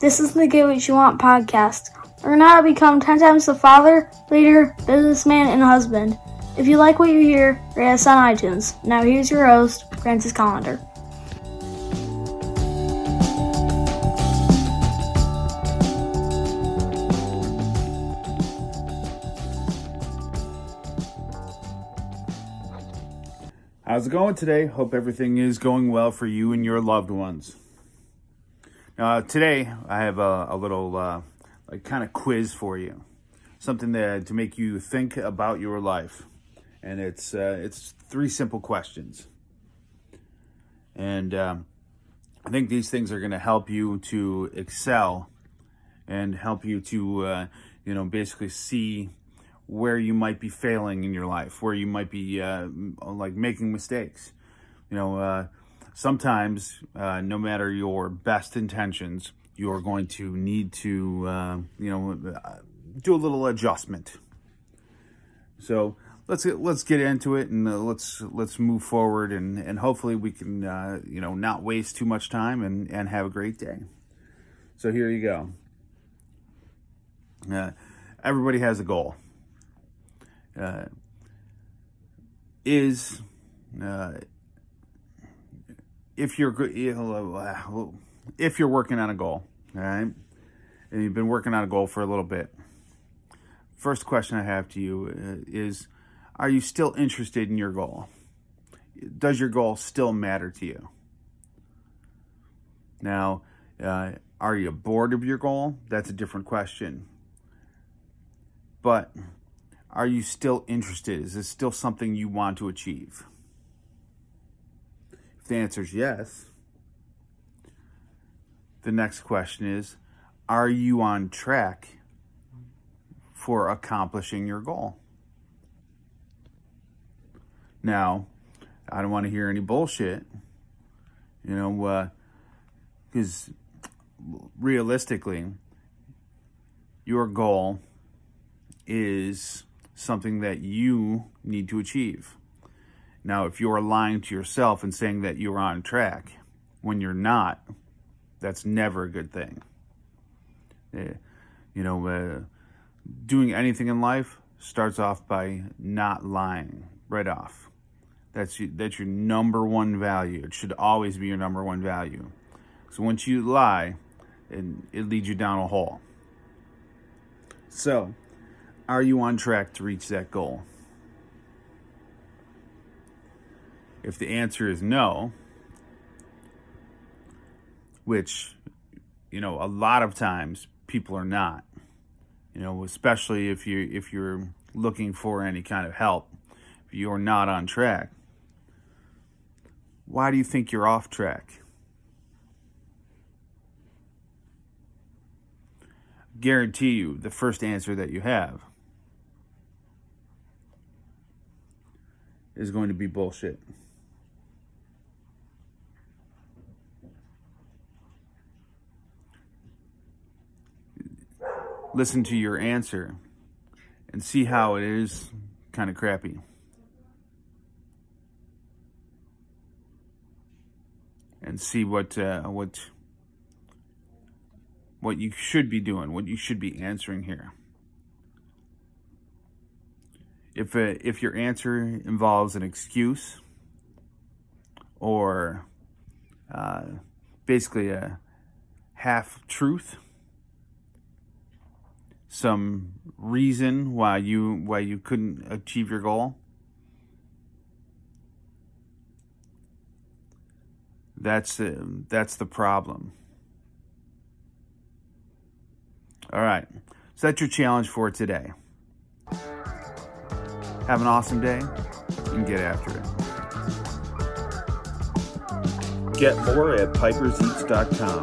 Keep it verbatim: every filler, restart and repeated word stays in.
This is the Get What You Want podcast. Learn how to become ten times the father, leader, businessman, and husband. If you like what you hear, rate us on iTunes. Now here's your host, Francis Collender. How's it going today? Hope everything is going well for you and your loved ones. Uh, today, I have a, a little uh, like kind of quiz for you. Something that, to make you think about your life. And it's uh, it's three simple questions. And um, I think these things are going to help you to excel and help you to, uh, you know, basically see where you might be failing in your life, where you might be uh, like making mistakes. You know, uh, Sometimes, uh, no matter your best intentions, you're going to need to, uh, you know, do a little adjustment. So let's get, let's get into it and uh, let's let's move forward and, and hopefully we can, uh, you know, not waste too much time and, and have a great day. So here you go. Uh, everybody has a goal. Uh, is... Uh, If you're if you're working on a goal, all right, and you've been working on a goal for a little bit, first question I have to you is, are you still interested in your goal? Does your goal still matter to you? Now, uh, are you bored of your goal? That's a different question. But are you still interested? Is this still something you want to achieve? The answer is yes. The next question is, are you on track for accomplishing your goal? Now, I don't want to hear any bullshit, you know, because uh, realistically, your goal is something that you need to achieve. Now, if you're lying to yourself and saying that you're on track when you're not, that's never a good thing. Uh, you know, uh, doing anything in life starts off by not lying right off. That's, that's your number one value. It should always be your number one value. So once you lie, it, it leads you down a hole. So, are you on track to reach that goal? If the answer is no, which, you know, a lot of times people are not, you know, especially if you if you're looking for any kind of help, if you're not on track, why do you think you're off track? Guarantee you the first answer that you have is going to be bullshit. Listen to your answer and see how it is kind of crappy. And see what uh, what what you should be doing, what you should be answering here. If uh, if your answer involves an excuse or uh, basically a half truth, some reason why you why you couldn't achieve your goal, that's uh, that's the problem. All right, so that's your challenge for today. Have an awesome day and get after it. Get more at Piperseats dot com.